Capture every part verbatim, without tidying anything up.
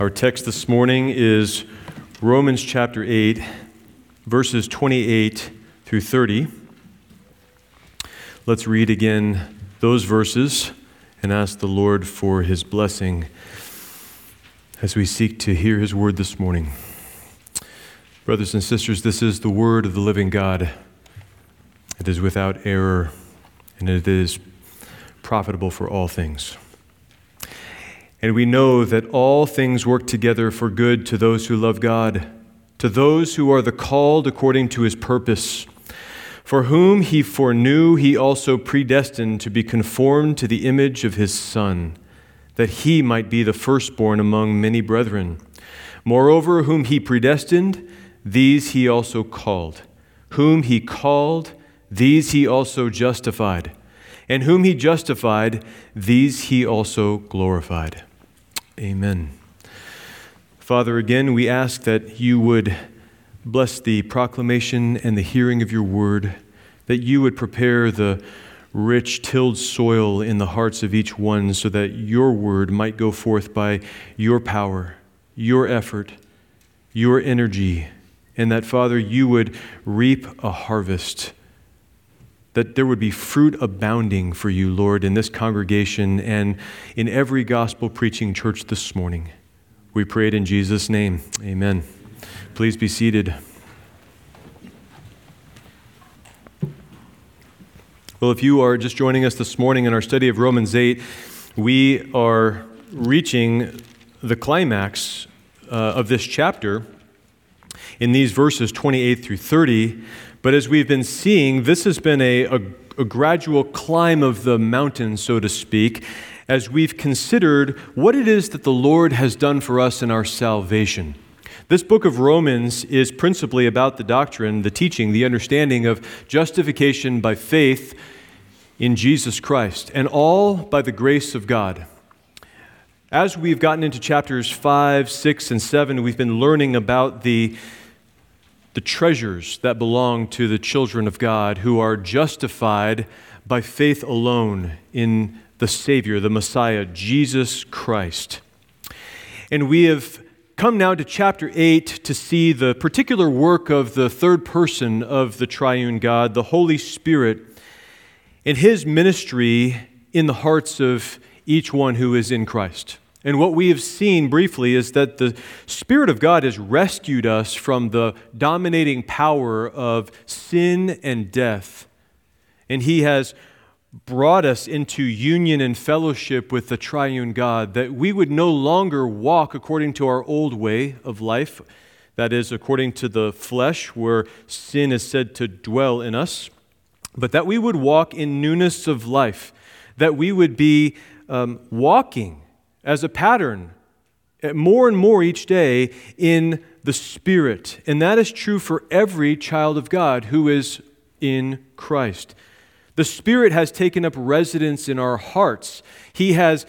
Our text this morning is Romans chapter eight, verses twenty-eight through thirty. Let's read again those verses and ask the Lord for his blessing as we seek to hear his word this morning. Brothers and sisters, this is the word of the living God. It is without error, and it is profitable for all things. And we know that all things work together for good to those who love God, to those who are the called according to his purpose, for whom he foreknew, he also predestined to be conformed to the image of his Son, that he might be the firstborn among many brethren. Moreover, whom he predestined, these he also called. Whom he called, these he also justified. And whom he justified, these he also glorified. Amen. Father, again, we ask that you would bless the proclamation and the hearing of your word, that you would prepare the rich tilled soil in the hearts of each one so that your word might go forth by your power, your effort, your energy, and that, Father, you would reap a harvest, that there would be fruit abounding for you, Lord, in this congregation and in every gospel preaching church this morning. We pray it in Jesus' name. Amen. Please be seated. Well, if you are just joining us this morning in our study of Romans eight, we are reaching the climax uh, of this chapter in these verses twenty-eight through thirty. But as we've been seeing, this has been a, a, a gradual climb of the mountain, so to speak, as we've considered what it is that the Lord has done for us in our salvation. This book of Romans is principally about the doctrine, the teaching, the understanding of justification by faith in Jesus Christ, and all by the grace of God. As we've gotten into chapters five, six, and seven, we've been learning about the, the treasures that belong to the children of God who are justified by faith alone in the Savior, the Messiah, Jesus Christ. And we have come now to chapter eight to see the particular work of the third person of the triune God, the Holy Spirit, and his ministry in the hearts of each one who is in Christ. And what we have seen briefly is that the Spirit of God has rescued us from the dominating power of sin and death. And he has brought us into union and fellowship with the triune God, that we would no longer walk according to our old way of life, that is, according to the flesh, where sin is said to dwell in us, but that we would walk in newness of life, that we would be um, walking as a pattern more and more each day in the Spirit. And that is true for every child of God who is in Christ. The Spirit has taken up residence in our hearts. He has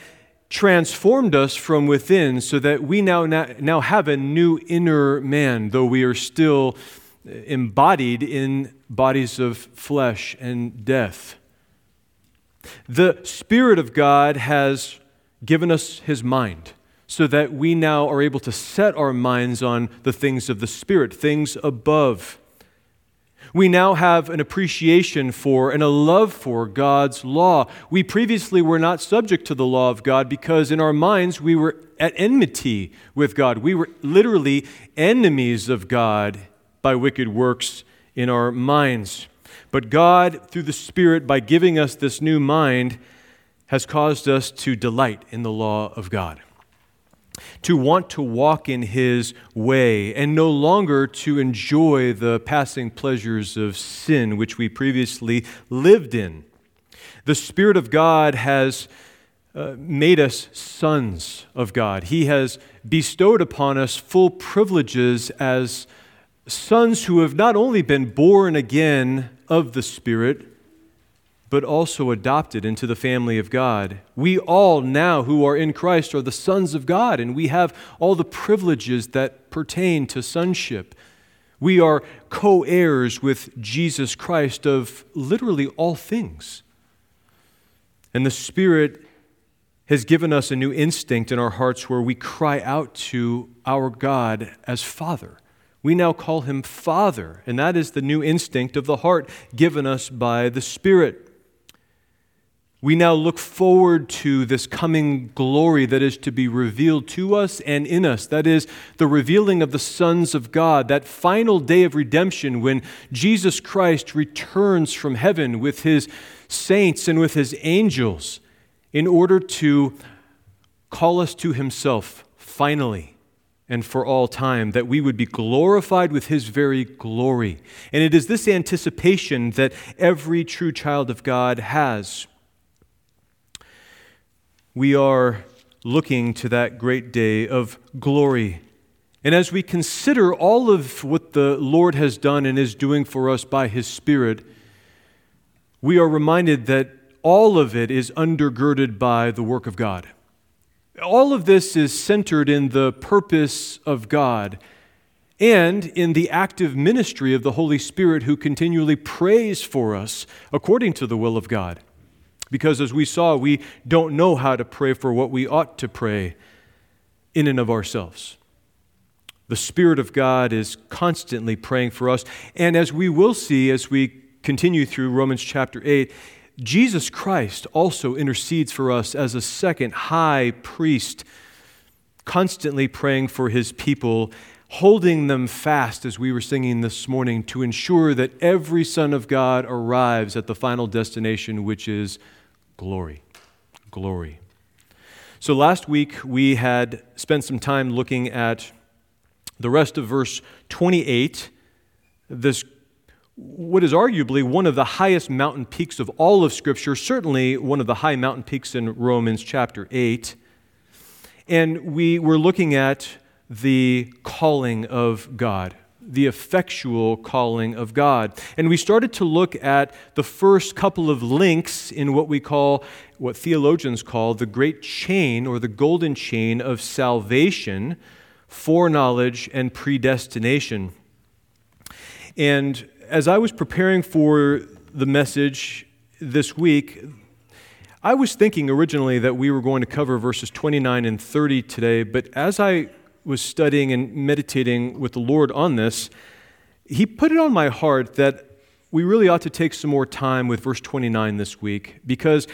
transformed us from within so that we now, now have a new inner man, though we are still embodied in bodies of flesh and death. The Spirit of God has given us his mind so that we now are able to set our minds on the things of the Spirit, things above. We now have an appreciation for and a love for God's law. We previously were not subject to the law of God because in our minds we were at enmity with God. We were literally enemies of God by wicked works in our minds. But God, through the Spirit, by giving us this new mind, has caused us to delight in the law of God, to want to walk in his way and no longer to enjoy the passing pleasures of sin which we previously lived in. The Spirit of God has uh, made us sons of God. He has bestowed upon us full privileges as sons who have not only been born again of the Spirit, but also adopted into the family of God. We all now who are in Christ are the sons of God, and we have all the privileges that pertain to sonship. We are co-heirs with Jesus Christ of literally all things. And the Spirit has given us a new instinct in our hearts where we cry out to our God as Father. We now call him Father, and that is the new instinct of the heart given us by the Spirit. We now look forward to this coming glory that is to be revealed to us and in us. That is the revealing of the sons of God, that final day of redemption when Jesus Christ returns from heaven with his saints and with his angels in order to call us to himself finally and for all time, that we would be glorified with his very glory. And it is this anticipation that every true child of God has. We are looking to that great day of glory. And as we consider all of what the Lord has done and is doing for us by his Spirit, we are reminded that all of it is undergirded by the work of God. All of this is centered in the purpose of God and in the active ministry of the Holy Spirit, who continually prays for us according to the will of God. Because as we saw, we don't know how to pray for what we ought to pray in and of ourselves. The Spirit of God is constantly praying for us. And as we will see as we continue through Romans chapter eight, Jesus Christ also intercedes for us as a second high priest, constantly praying for his people, holding them fast, as we were singing this morning, to ensure that every son of God arrives at the final destination, which is glory. Glory. So last week we had spent some time looking at the rest of verse twenty-eight, this what is arguably one of the highest mountain peaks of all of Scripture, certainly one of the high mountain peaks in Romans chapter eight. And we were looking at the calling of God, the effectual calling of God. And we started to look at the first couple of links in what we call, what theologians call, the great chain or the golden chain of salvation, foreknowledge, and predestination. And as I was preparing for the message this week, I was thinking originally that we were going to cover verses twenty-nine and thirty today, but as I was studying and meditating with the Lord on this, he put it on my heart that we really ought to take some more time with verse twenty-nine this week, because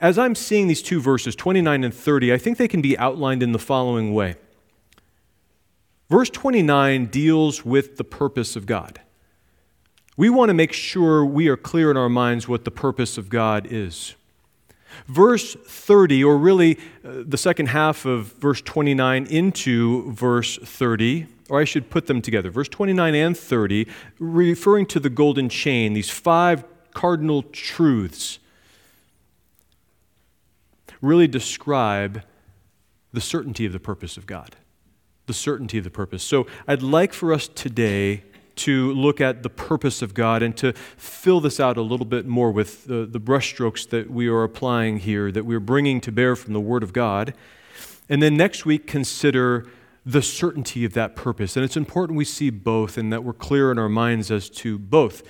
as I'm seeing these two verses, twenty-nine and thirty, I think they can be outlined in the following way. Verse twenty-nine deals with the purpose of God. We want to make sure we are clear in our minds what the purpose of God is. Verse thirty, or really uh, the second half of verse twenty-nine into verse thirty, or I should put them together, verse twenty-nine and thirty, referring to the golden chain, these five cardinal truths, really describe the certainty of the purpose of God, the certainty of the purpose. So I'd like for us today to look at the purpose of God and to fill this out a little bit more with the, the brushstrokes that we are applying here, that we're bringing to bear from the Word of God. And then next week, consider the certainty of that purpose. And it's important we see both and that we're clear in our minds as to both.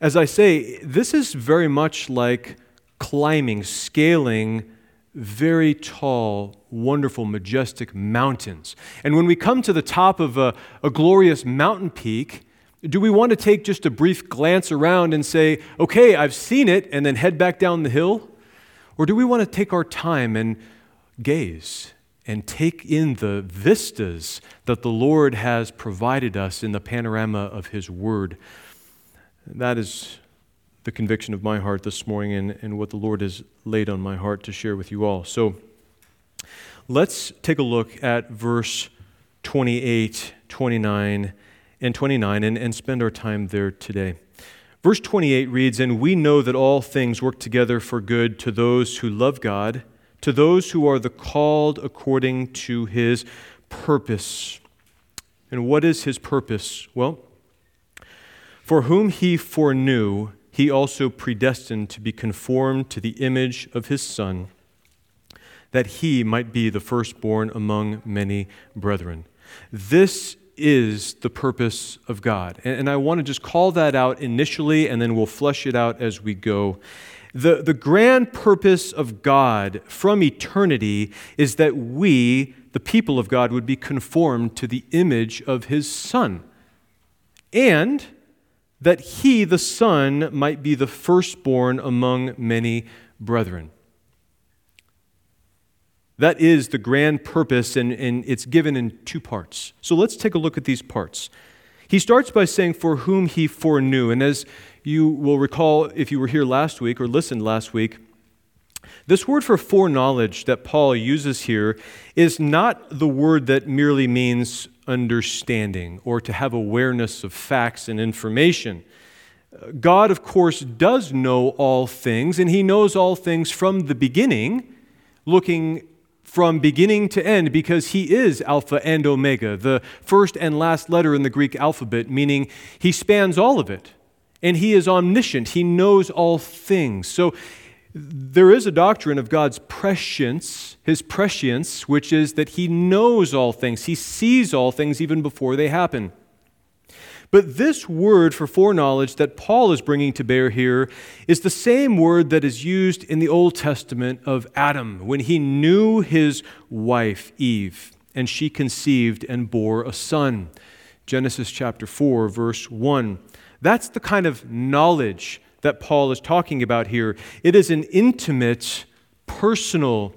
As I say, this is very much like climbing, scaling very tall, wonderful, majestic mountains. And when we come to the top of a, a glorious mountain peak, do we want to take just a brief glance around and say, okay, I've seen it, and then head back down the hill? Or do we want to take our time and gaze and take in the vistas that the Lord has provided us in the panorama of his word? That is the conviction of my heart this morning and, and what the Lord has laid on my heart to share with you all. So let's take a look at verse twenty-eight, twenty-nine, and twenty-nine, and, and spend our time there today. Verse twenty-eight reads, "And we know that all things work together for good to those who love God, to those who are the called according to his purpose." And what is his purpose? Well, "For whom he foreknew, he also predestined to be conformed to the image of his Son, that he might be the firstborn among many brethren." This is the purpose of God. And I want to just call that out initially, and then we'll flesh it out as we go. The, the grand purpose of God from eternity is that we, the people of God, would be conformed to the image of his Son, and that he, the Son, might be the firstborn among many brethren. That is the grand purpose, and, and it's given in two parts. So let's take a look at these parts. He starts by saying, for whom he foreknew. And as you will recall, if you were here last week or listened last week, this word for foreknowledge that Paul uses here is not the word that merely means understanding or to have awareness of facts and information. God, of course, does know all things, and he knows all things from the beginning, looking from beginning to end, because he is Alpha and Omega, the first and last letter in the Greek alphabet, meaning he spans all of it, and he is omniscient. He knows all things. So there is a doctrine of God's prescience, his prescience, which is that he knows all things. He sees all things even before they happen. But this word for foreknowledge that Paul is bringing to bear here is the same word that is used in the Old Testament of Adam when he knew his wife Eve, and she conceived and bore a son. Genesis chapter four, verse one. That's the kind of knowledge that Paul is talking about here. It is an intimate, personal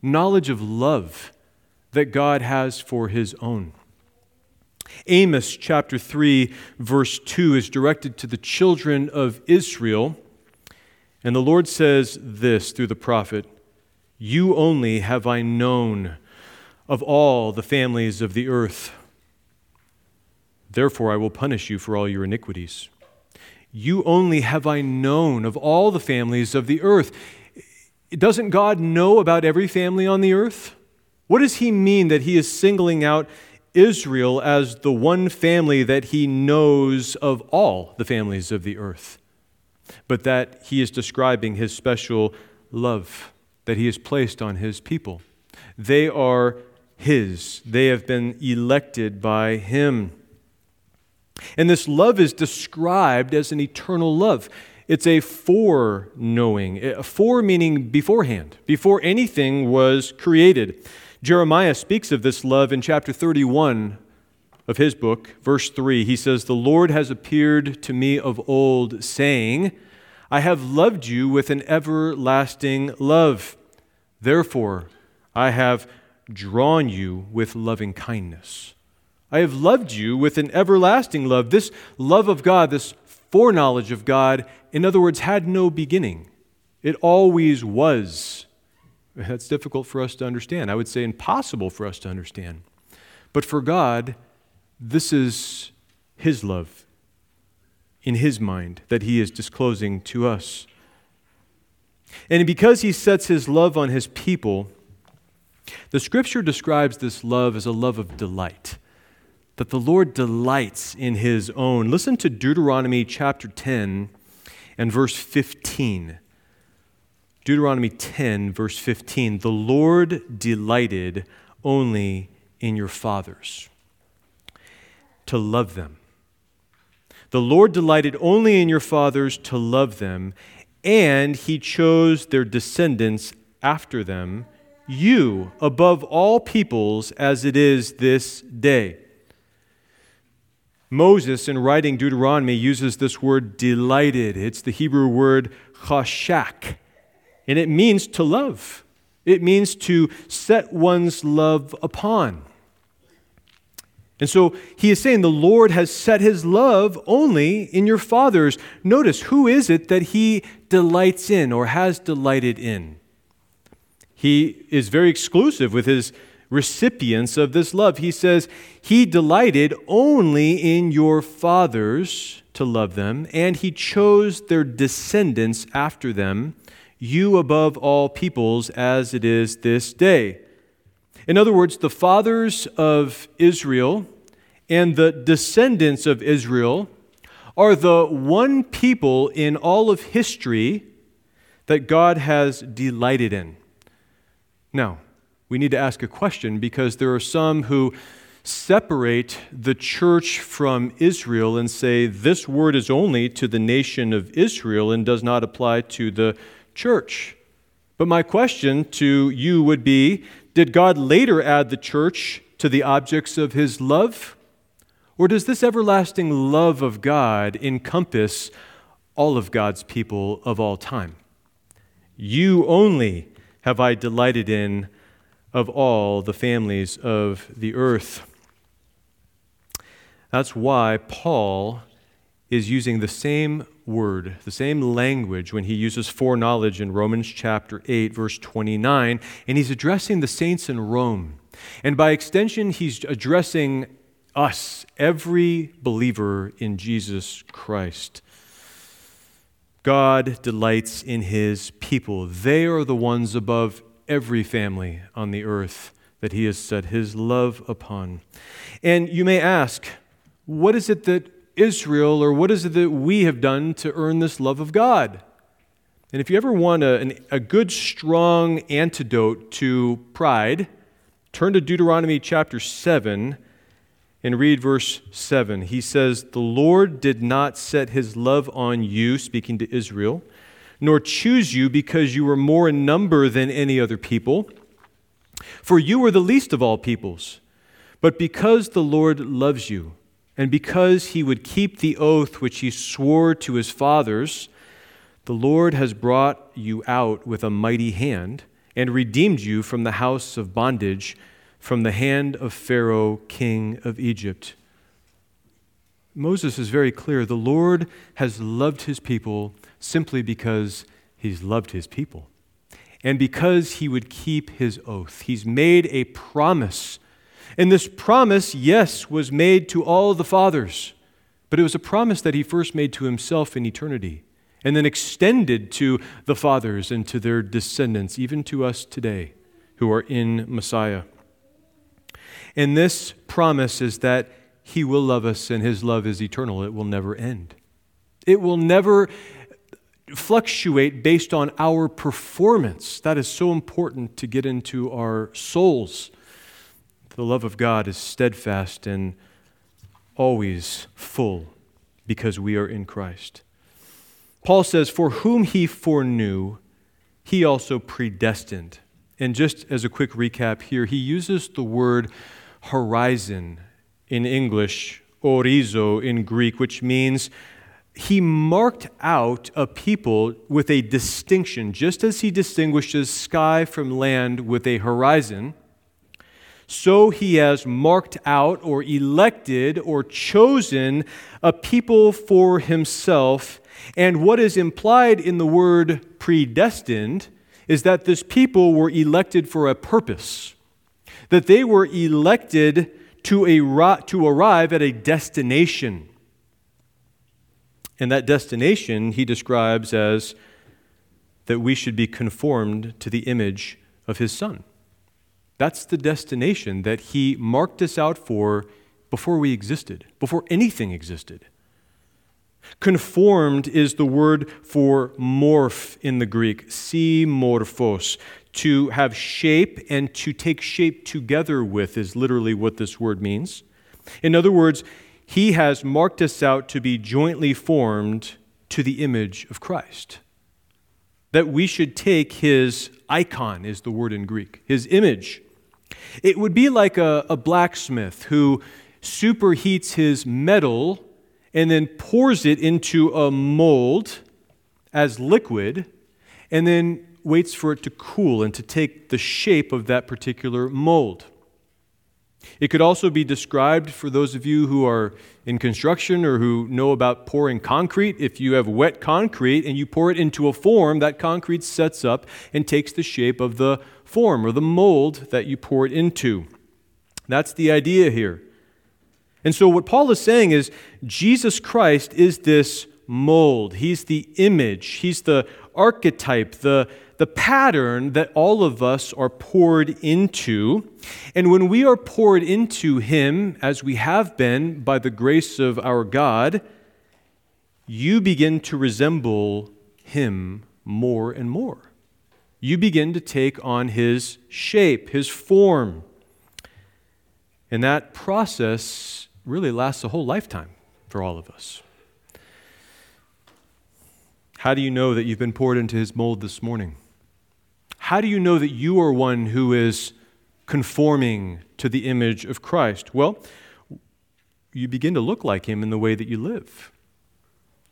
knowledge of love that God has for his own. Amos chapter three, verse two is directed to the children of Israel, and the Lord says this through the prophet, "You only have I known of all the families of the earth. Therefore I will punish you for all your iniquities." You only have I known of all the families of the earth. Doesn't God know about every family on the earth? What does he mean that he is singling out Israel as the one family that he knows of all the families of the earth, but that he is describing his special love that he has placed on his people? They are his. They have been elected by him. And this love is described as an eternal love. It's a foreknowing, fore meaning beforehand, before anything was created. Jeremiah speaks of this love in chapter thirty-one of his book, verse three. He says, "The Lord has appeared to me of old, saying, I have loved you with an everlasting love. Therefore, I have drawn you with loving kindness. I have loved you with an everlasting love." This love of God, this foreknowledge of God, in other words, had no beginning. It always was. That's difficult for us to understand. I would say impossible for us to understand. But for God, this is his love in his mind that he is disclosing to us. And because he sets his love on his people, the scripture describes this love as a love of delight, that the Lord delights in his own. Listen to Deuteronomy chapter ten and verse fifteen. Deuteronomy ten, verse fifteen, "The Lord delighted only in your fathers to love them. The Lord delighted only in your fathers to love them, and he chose their descendants after them, you above all peoples as it is this day." Moses, in writing Deuteronomy, uses this word delighted. It's the Hebrew word chashak. And it means to love. It means to set one's love upon. And so he is saying the Lord has set his love only in your fathers. Notice, who is it that he delights in or has delighted in? He is very exclusive with his recipients of this love. He says, he delighted only in your fathers to love them, and he chose their descendants after them, you above all peoples as it is this day. In other words, the fathers of Israel and the descendants of Israel are the one people in all of history that God has delighted in. Now, we need to ask a question, because there are some who separate the church from Israel and say this word is only to the nation of Israel and does not apply to the church. But my question to you would be, did God later add the church to the objects of his love? Or does this everlasting love of God encompass all of God's people of all time? You only have I delighted in of all the families of the earth. That's why Paul is using the same word, the same language when he uses foreknowledge in Romans chapter eight, verse twenty-nine, and he's addressing the saints in Rome. And by extension, he's addressing us, every believer in Jesus Christ. God delights in his people. They are the ones above every family on the earth that he has set his love upon. And you may ask, what is it that Israel, or what is it that we have done to earn this love of God? And if you ever want a, an, a good, strong antidote to pride, turn to Deuteronomy chapter seven and read verse seven. He says, "The Lord did not set his love on you," speaking to Israel, "nor choose you because you were more in number than any other people. For you were the least of all peoples. But because the Lord loves you, and because he would keep the oath which he swore to his fathers, the Lord has brought you out with a mighty hand and redeemed you from the house of bondage, from the hand of Pharaoh, king of Egypt." Moses is very clear. The Lord has loved his people simply because he's loved his people and because he would keep his oath. He's made a promise. And this promise, yes, was made to all the fathers, but it was a promise that he first made to himself in eternity and then extended to the fathers and to their descendants, even to us today who are in Messiah. And this promise is that he will love us, and his love is eternal. It will never end. It will never fluctuate based on our performance. That is so important to get into our souls. The love of God is steadfast and always full because we are in Christ. Paul says, "For whom he foreknew, he also predestined." And just as a quick recap here, he uses the word horizon in English, orizo in Greek, which means he marked out a people with a distinction, just as he distinguishes sky from land with a horizon. So he has marked out or elected or chosen a people for himself. And what is implied in the word predestined is that this people were elected for a purpose, that they were elected to, a, to arrive at a destination. And that destination he describes as that we should be conformed to the image of his Son. That's the destination that he marked us out for before we existed, before anything existed. Conformed is the word for morph in the Greek, si morphos. To have shape and to take shape together with is literally what this word means. In other words, he has marked us out to be jointly formed to the image of Christ. That we should take his icon, is the word in Greek, his image. It would be like a, a blacksmith who superheats his metal and then pours it into a mold as liquid, and then waits for it to cool and to take the shape of that particular mold. It could also be described, for those of you who are in construction or who know about pouring concrete, if you have wet concrete and you pour it into a form, that concrete sets up and takes the shape of the form or the mold that you pour it into. That's the idea here. And so what Paul is saying is Jesus Christ is this mold. He's the image. He's the archetype, the, the pattern that all of us are poured into. And when we are poured into him, as we have been by the grace of our God, you begin to resemble him more and more. You begin to take on his shape, his form. And that process really lasts a whole lifetime for all of us. How do you know that you've been poured into his mold this morning? How do you know that you are one who is conforming to the image of Christ? Well, you begin to look like him in the way that you live.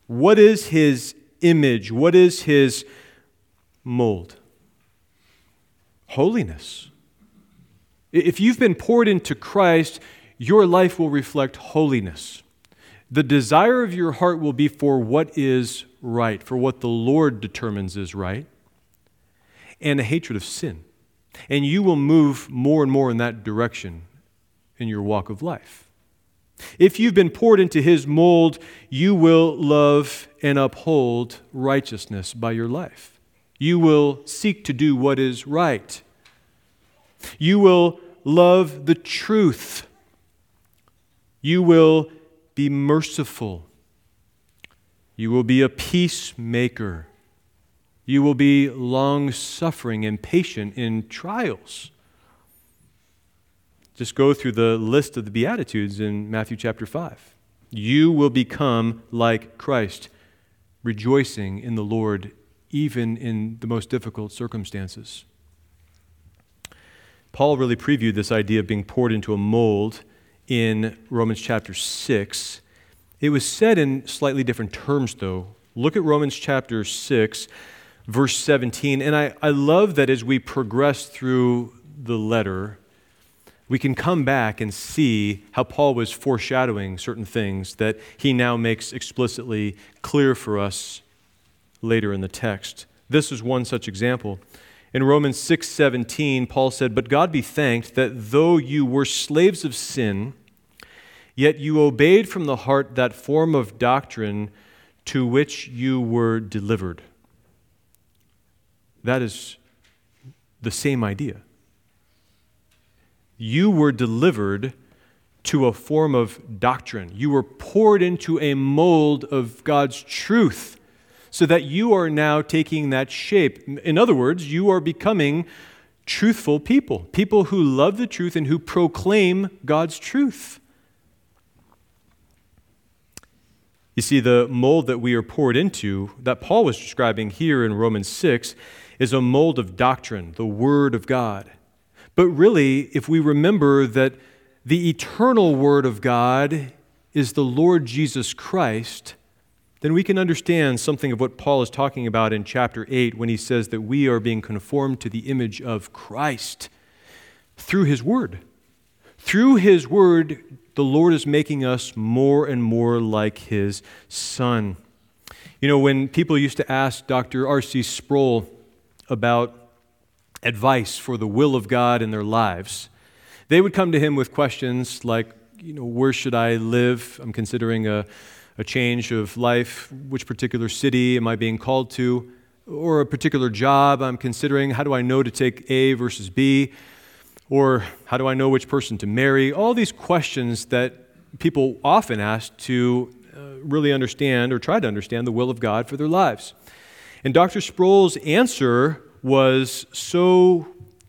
What is his image? What is his mold? Holiness. If you've been poured into Christ, your life will reflect holiness. The desire of your heart will be for what is right, for what the Lord determines is right, and a hatred of sin. And you will move more and more in that direction in your walk of life. If you've been poured into his mold, you will love and uphold righteousness by your life. You will seek to do what is right. You will love the truth. You will be merciful. You will be a peacemaker. You will be long-suffering and patient in trials. Just go through the list of the Beatitudes in Matthew chapter five. You will become like Christ, rejoicing in the Lord, even in the most difficult circumstances. Paul really previewed this idea of being poured into a mold in Romans chapter six. It was said in slightly different terms, though. Look at Romans chapter six, verse seventeen. And I, I love that as we progress through the letter, we can come back and see how Paul was foreshadowing certain things that he now makes explicitly clear for us later in the text. This is one such example. In Romans six seventeen, Paul said, "But God be thanked that though you were slaves of sin, yet you obeyed from the heart that form of doctrine to which you were delivered." That is the same idea. You were delivered to a form of doctrine. You were poured into a mold of God's truth so that you are now taking that shape. In other words, you are becoming truthful people, people who love the truth and who proclaim God's truth. You see, the mold that we are poured into, that Paul was describing here in Romans six, is a mold of doctrine, the Word of God. But really, if we remember that the eternal Word of God is the Lord Jesus Christ, then we can understand something of what Paul is talking about in chapter eight when he says that we are being conformed to the image of Christ through his Word. Through his Word, the Lord is making us more and more like his Son. You know, when people used to ask Doctor R C Sproul about advice for the will of God in their lives, they would come to him with questions like, you know, where should I live? I'm considering a, a change of life. Which particular city am I being called to? Or a particular job I'm considering. How do I know to take A versus B? Or how do I know which person to marry? All these questions that people often ask to really understand or try to understand the will of God for their lives. And Doctor Sproul's answer was so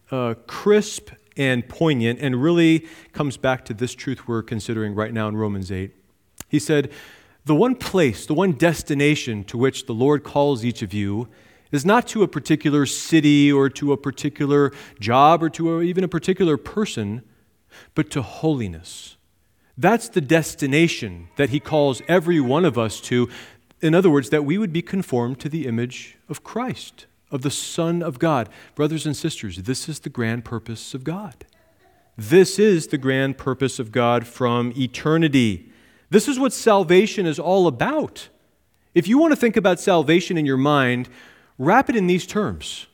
uh, crisp and poignant and really comes back to this truth we're considering right now in Romans eight. He said, "The one place, the one destination to which the Lord calls each of you is not to a particular city or to a particular job or to a, even a particular person, but to holiness." That's the destination that he calls every one of us to. In other words, that we would be conformed to the image of Christ, of the Son of God. Brothers and sisters, this is the grand purpose of God. This is the grand purpose of God from eternity. This is what salvation is all about. If you want to think about salvation in your mind, wrap it in these terms.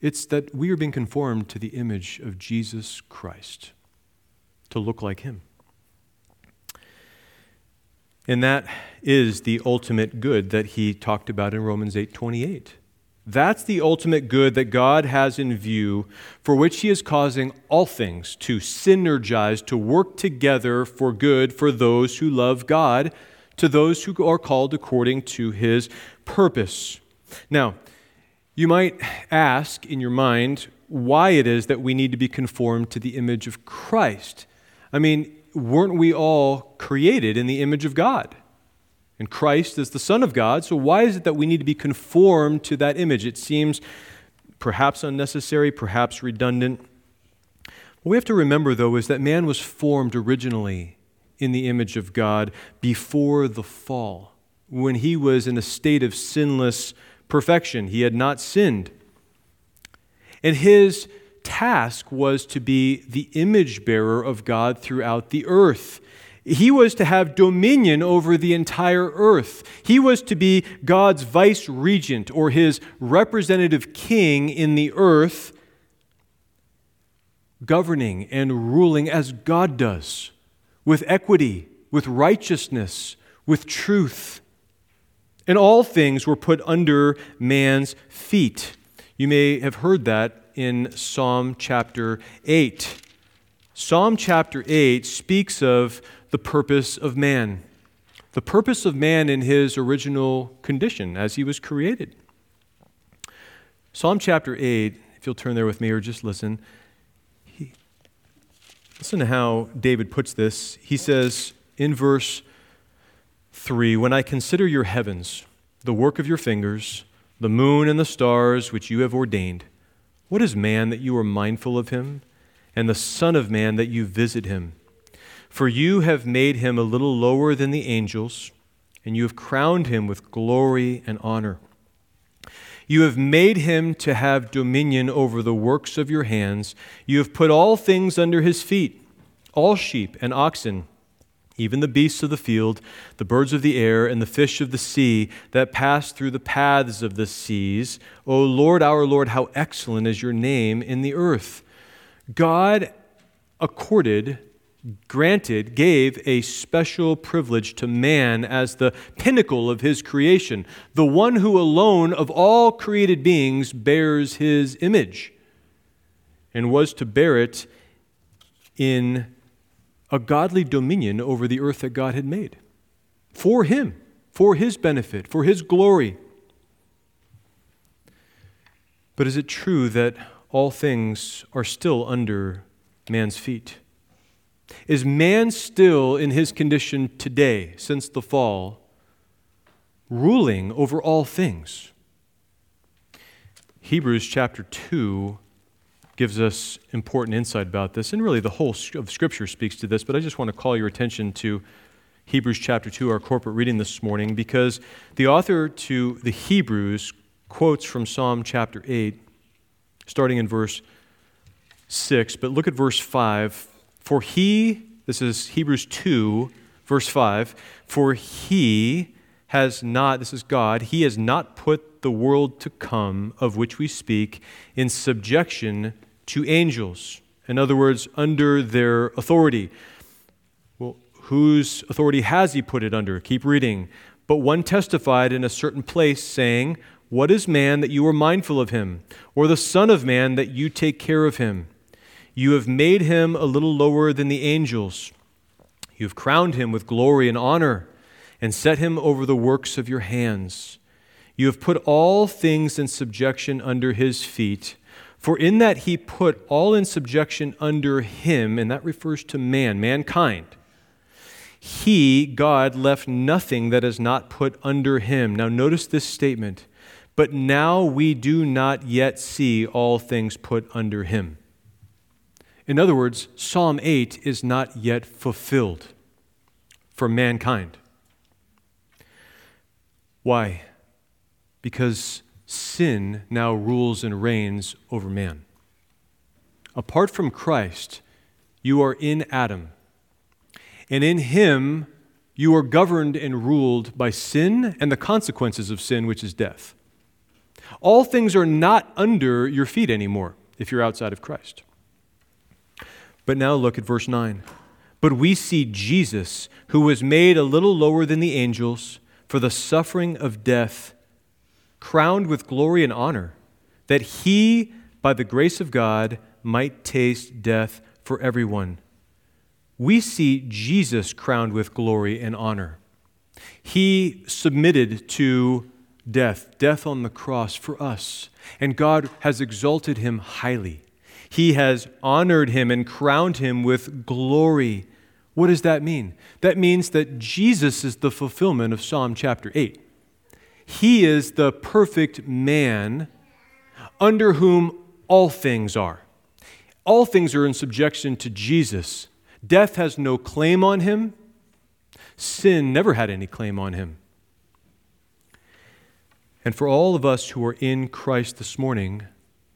It's that we are being conformed to the image of Jesus Christ, to look like him. And that is the ultimate good that he talked about in Romans eight twenty-eight. That's the ultimate good that God has in view, for which he is causing all things to synergize, to work together for good for those who love God, to those who are called according to his purpose. Now, you might ask in your mind, why it is that we need to be conformed to the image of Christ. I mean, weren't we all created in the image of God? And Christ is the Son of God, so why is it that we need to be conformed to that image? It seems perhaps unnecessary, perhaps redundant. What we have to remember, though, is that man was formed originally in the image of God before the fall, when he was in a state of sinless perfection. He had not sinned. And his task was to be the image bearer of God throughout the earth. He was to have dominion over the entire earth. He was to be God's vice regent, or his representative king in the earth, governing and ruling as God does, with equity, with righteousness, with truth. And all things were put under man's feet. You may have heard that in Psalm chapter eight. Psalm chapter eight speaks of the purpose of man, the purpose of man in his original condition as he was created. Psalm chapter eight, if you'll turn there with me or just listen, he, listen to how David puts this. He says in verse three, "When I consider your heavens, the work of your fingers, the moon and the stars which you have ordained, what is man that you are mindful of him, and the Son of Man that you visit him? For you have made him a little lower than the angels, and you have crowned him with glory and honor. You have made him to have dominion over the works of your hands. You have put all things under his feet, all sheep and oxen, even the beasts of the field, the birds of the air, and the fish of the sea that pass through the paths of the seas. O Lord, our Lord, how excellent is your name in the earth." God accorded, granted, gave a special privilege to man as the pinnacle of his creation, the one who alone of all created beings bears his image, and was to bear it in a godly dominion over the earth that God had made, for him, for his benefit, for his glory. But is it true that all things are still under man's feet? Is man still in his condition today, since the fall, ruling over all things? Hebrews chapter two gives us important insight about this, and really the whole of Scripture speaks to this, but I just want to call your attention to Hebrews chapter two, our corporate reading this morning, because the author to the Hebrews quotes from Psalm chapter eight, starting in verse six, but look at verse five. For he, this is Hebrews two, verse five, for he has not, this is God, he has not put the world to come, of which we speak, in subjection to angels. In other words, under their authority. Well, whose authority has he put it under? Keep reading. But one testified in a certain place, saying, "What is man that you are mindful of him, or the Son of Man that you take care of him? You have made him a little lower than the angels. You have crowned him with glory and honor, and set him over the works of your hands. You have put all things in subjection under his feet. For in that he put all in subjection under him," and that refers to man, mankind, "he, God, left nothing that is not put under him." Now notice this statement. "But now we do not yet see all things put under him." In other words, Psalm eight is not yet fulfilled for mankind. Why? Because sin now rules and reigns over man. Apart from Christ, you are in Adam, and in him you are governed and ruled by sin and the consequences of sin, which is death. All things are not under your feet anymore if you're outside of Christ. But now look at verse nine. "But we see Jesus, who was made a little lower than the angels for the suffering of death, crowned with glory and honor, that he, by the grace of God, might taste death for everyone." We see Jesus crowned with glory and honor. He submitted to death, death on the cross for us. And God has exalted him highly. He has honored him and crowned him with glory. What does that mean? That means that Jesus is the fulfillment of Psalm chapter eight. He is the perfect man under whom all things are. All things are in subjection to Jesus. Death has no claim on him. Sin never had any claim on him. And for all of us who are in Christ this morning,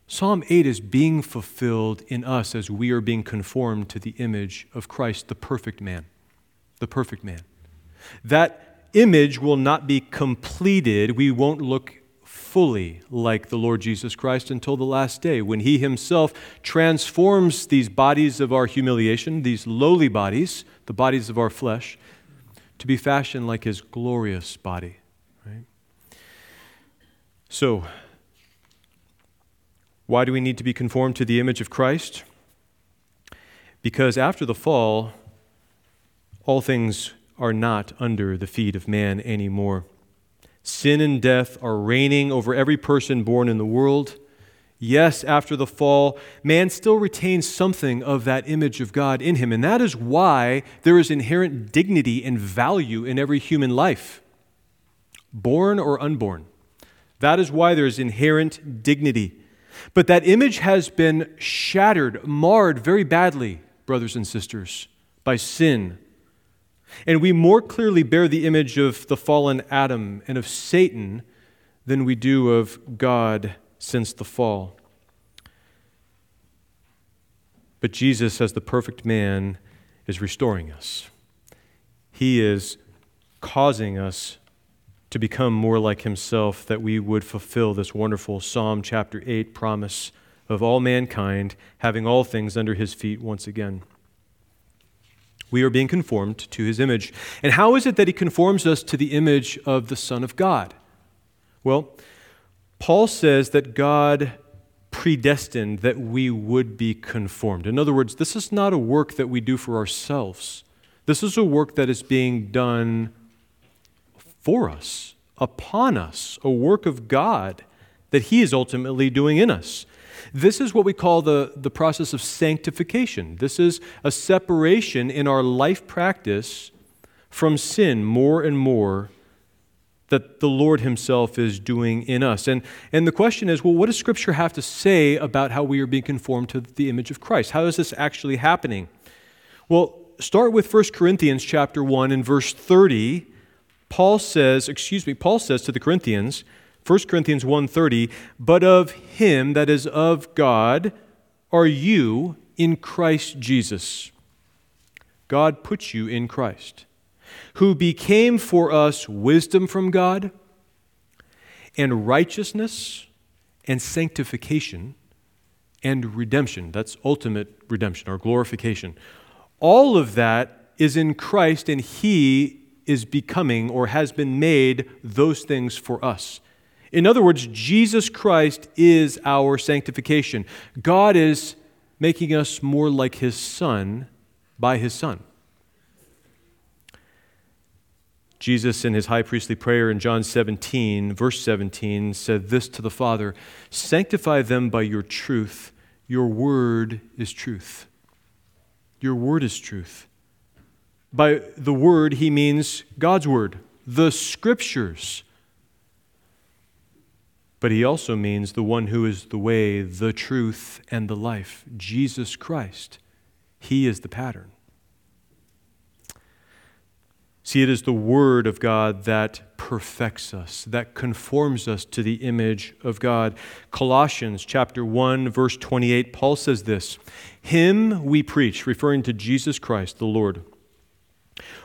Psalm eight is being fulfilled in us as we are being conformed to the image of Christ, the perfect man, the perfect man. That image will not be completed. We won't look fully like the Lord Jesus Christ until the last day, when he himself transforms these bodies of our humiliation, these lowly bodies, the bodies of our flesh, to be fashioned like his glorious body. Right? So, why do we need to be conformed to the image of Christ? Because after the fall, all things are not under the feet of man anymore. Sin and death are reigning over every person born in the world. Yes, after the fall, man still retains something of that image of God in him, and that is why there is inherent dignity and value in every human life, born or unborn. That is why there is inherent dignity. But that image has been shattered, marred very badly, brothers and sisters, by sin. And we more clearly bear the image of the fallen Adam and of Satan than we do of God since the fall. But Jesus, as the perfect man, is restoring us. He is causing us to become more like himself, that we would fulfill this wonderful Psalm chapter eight promise of all mankind having all things under his feet once again. We are being conformed to his image. And how is it that he conforms us to the image of the Son of God? Well, Paul says that God predestined that we would be conformed. In other words, this is not a work that we do for ourselves. This is a work that is being done for us, upon us, a work of God that he is ultimately doing in us. This is what we call the, the process of sanctification. This is a separation in our life practice from sin more and more that the Lord himself is doing in us. And, and the question is, well, what does Scripture have to say about how we are being conformed to the image of Christ? How is this actually happening? Well, start with First Corinthians chapter one and verse thirty. Paul says, excuse me, Paul says to the Corinthians, First Corinthians one thirty, but of him, that is of God, are you in Christ Jesus. God put you in Christ, who became for us wisdom from God and righteousness and sanctification and redemption. That's ultimate redemption or glorification. All of that is in Christ, and he is becoming or has been made those things for us. In other words, Jesus Christ is our sanctification. God is making us more like his Son by his Son. Jesus, in his high priestly prayer in John seventeen, verse seventeen, said this to the Father, sanctify them by your truth. Your word is truth. Your word is truth. By the word, he means God's word, the Scriptures. But he also means the one who is the way, the truth, and the life, Jesus Christ. He is the pattern. See, it is the word of God that perfects us, that conforms us to the image of God. Colossians chapter one, verse twenty-eight, Paul says this, him we preach, referring to Jesus Christ, the Lord,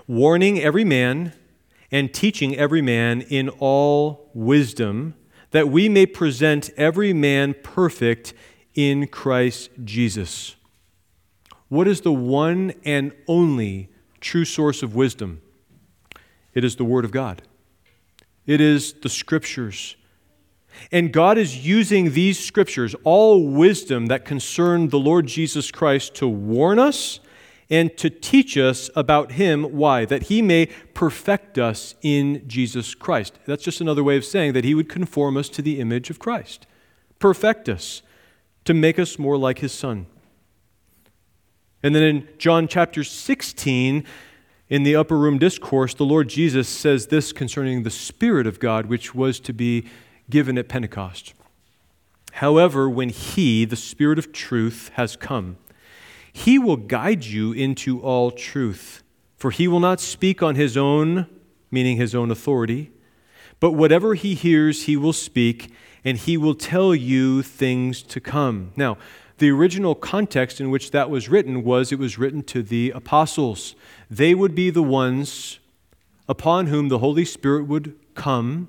warning every man and teaching every man in all wisdom, that we may present every man perfect in Christ Jesus. What is the one and only true source of wisdom? It is the Word of God. It is the Scriptures. And God is using these Scriptures, all wisdom that concerned the Lord Jesus Christ, to warn us and to teach us about him. Why? That he may perfect us in Jesus Christ. That's just another way of saying that he would conform us to the image of Christ. Perfect us, to make us more like his Son. And then in John chapter sixteen, in the upper room discourse, the Lord Jesus says this concerning the Spirit of God, which was to be given at Pentecost. However, when he, the Spirit of truth, has come, he will guide you into all truth. For he will not speak on his own, meaning his own authority, but whatever he hears, he will speak, and he will tell you things to come. Now, the original context in which that was written was it was written to the apostles. They would be the ones upon whom the Holy Spirit would come,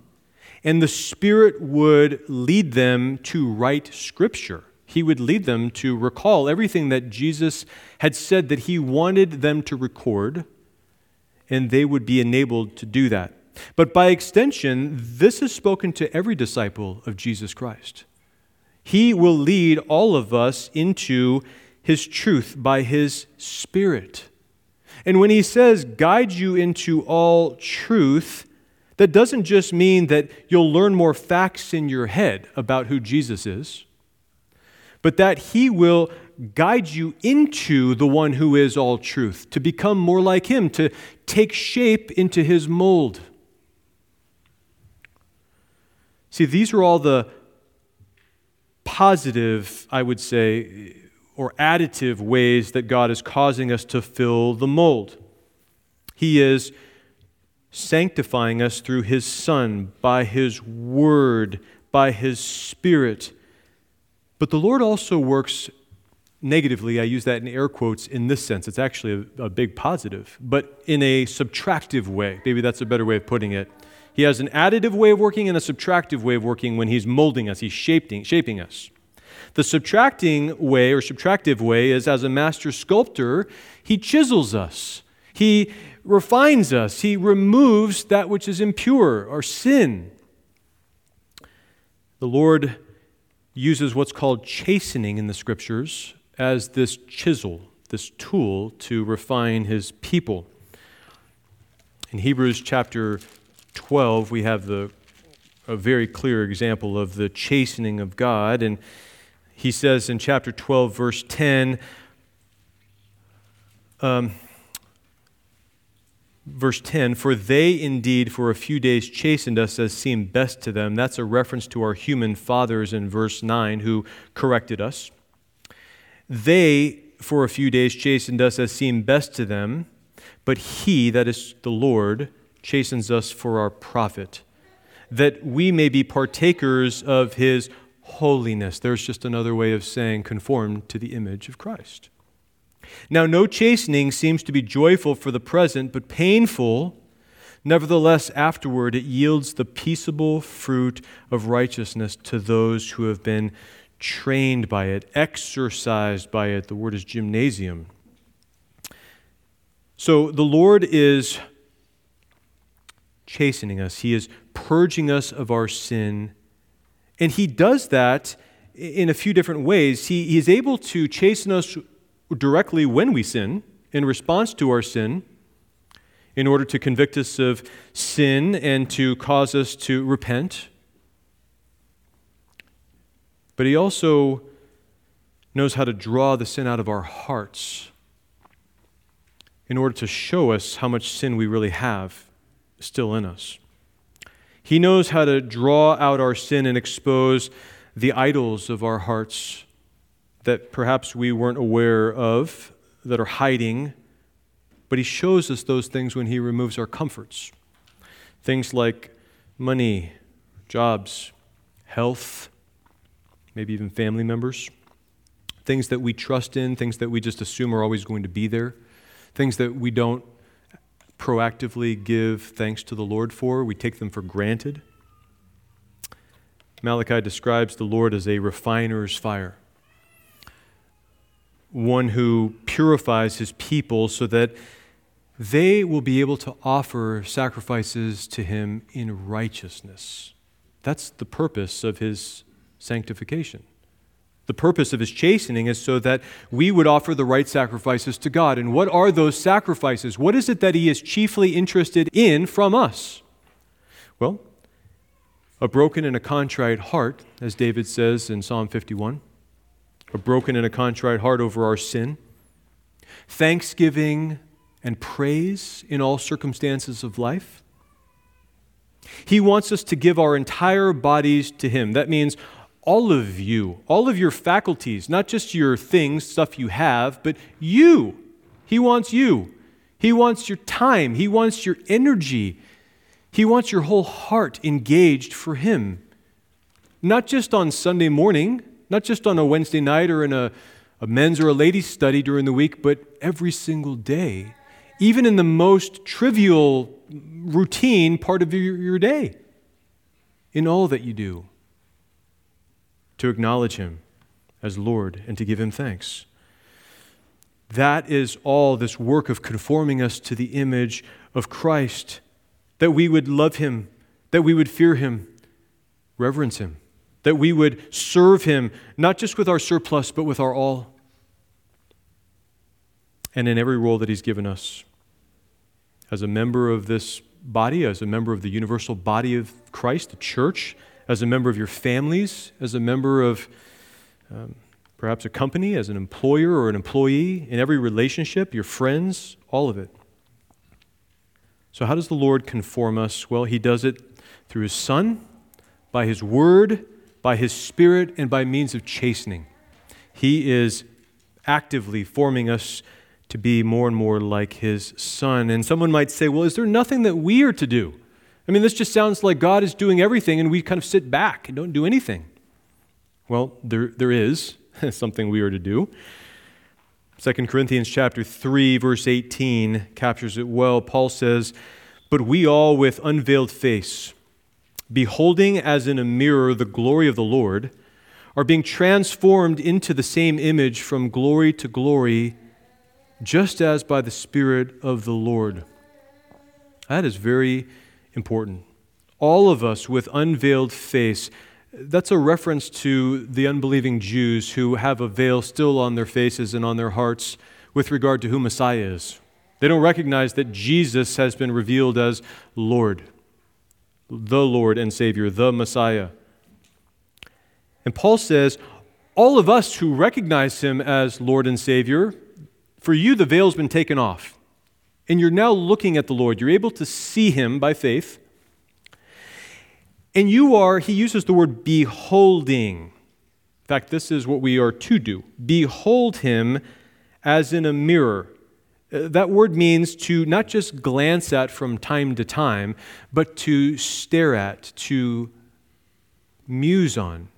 and the Spirit would lead them to write Scripture. He would lead them to recall everything that Jesus had said that he wanted them to record, and they would be enabled to do that. But by extension, this is spoken to every disciple of Jesus Christ. He will lead all of us into his truth by his Spirit. And when he says, guide you into all truth, that doesn't just mean that you'll learn more facts in your head about who Jesus is, but that he will guide you into the one who is all truth, to become more like him, to take shape into his mold. See, these are all the positive, I would say, or additive ways that God is causing us to fill the mold. He is sanctifying us through his Son, by his Word, by his Spirit. But the Lord also works negatively. I use that in air quotes in this sense. It's actually a, a big positive, but in a subtractive way. Maybe that's a better way of putting it. He has an additive way of working and a subtractive way of working when he's molding us, he's shaping, shaping us. The subtracting way or subtractive way is as a master sculptor, he chisels us. He refines us. He removes that which is impure or sin. The Lord uses what's called chastening in the Scriptures as this chisel, this tool to refine his people. In Hebrews chapter twelve, we have the, a very clear example of the chastening of God. And he says in chapter twelve, verse ten, um, verse ten, for they indeed for a few days chastened us as seemed best to them. That's a reference to our human fathers in verse nine who corrected us. They for a few days chastened us as seemed best to them, but he, that is the Lord, chastens us for our profit, that we may be partakers of his holiness. There's just another way of saying conformed to the image of Christ. Now, no chastening seems to be joyful for the present, but painful. Nevertheless, afterward, it yields the peaceable fruit of righteousness to those who have been trained by it, exercised by it. The word is gymnasium. So the Lord is chastening us. He is purging us of our sin. And he does that in a few different ways. He, he is able to chasten us directly when we sin, in response to our sin, in order to convict us of sin and to cause us to repent. But he also knows how to draw the sin out of our hearts in order to show us how much sin we really have still in us. He knows how to draw out our sin and expose the idols of our hearts that perhaps we weren't aware of, that are hiding, but he shows us those things when he removes our comforts. Things like money, jobs, health, maybe even family members, things that we trust in, things that we just assume are always going to be there, things that we don't proactively give thanks to the Lord for, we take them for granted. Malachi describes the Lord as a refiner's fire, one who purifies his people so that they will be able to offer sacrifices to him in righteousness. That's the purpose of his sanctification, The purpose of his chastening is so that we would offer the right sacrifices to God. And what are those sacrifices? What is it that he is chiefly interested in from us? Well, a broken and a contrite heart, as David says in Psalm fifty-one, a broken and a contrite heart over our sin, thanksgiving and praise in all circumstances of life. He wants us to give our entire bodies to him. That means all of you, all of your faculties, not just your things, stuff you have, but you. He wants you. He wants your time. He wants your energy. He wants your whole heart engaged for him. Not just on Sunday morning, not just on a Wednesday night or in a, a men's or a ladies' study during the week, but every single day, even in the most trivial, routine part of your, your day, in all that you do, to acknowledge him as Lord and to give him thanks. That is all this work of conforming us to the image of Christ, that we would love him, that we would fear him, reverence him, that we would serve him, not just with our surplus, but with our all, and in every role that he's given us. As a member of this body, as a member of the universal body of Christ, the church, as a member of your families, as a member of um, perhaps a company, as an employer or an employee, in every relationship, your friends, all of it. So how does the Lord conform us? Well, he does it through his Son, by his Word, by his Spirit, and by means of chastening. He is actively forming us to be more and more like his Son. And someone might say, well, is there nothing that we are to do? I mean, this just sounds like God is doing everything and we kind of sit back and don't do anything. Well, there there is something we are to do. Second Corinthians chapter three, verse eighteen captures it well. Paul says, "But we all with unveiled face, beholding as in a mirror the glory of the Lord, are being transformed into the same image from glory to glory, just as by the Spirit of the Lord." That is very important. All of us with unveiled face. That's a reference to the unbelieving Jews who have a veil still on their faces and on their hearts with regard to who Messiah is. They don't recognize that Jesus has been revealed as Lord, the Lord and Savior, the Messiah. And Paul says, all of us who recognize him as Lord and Savior, for you the veil's been taken off. And you're now looking at the Lord. You're able to see him by faith. And you are, he uses the word beholding. In fact, this is what we are to do. Behold him as in a mirror. That word means to not just glance at from time to time, but to stare at, to muse on,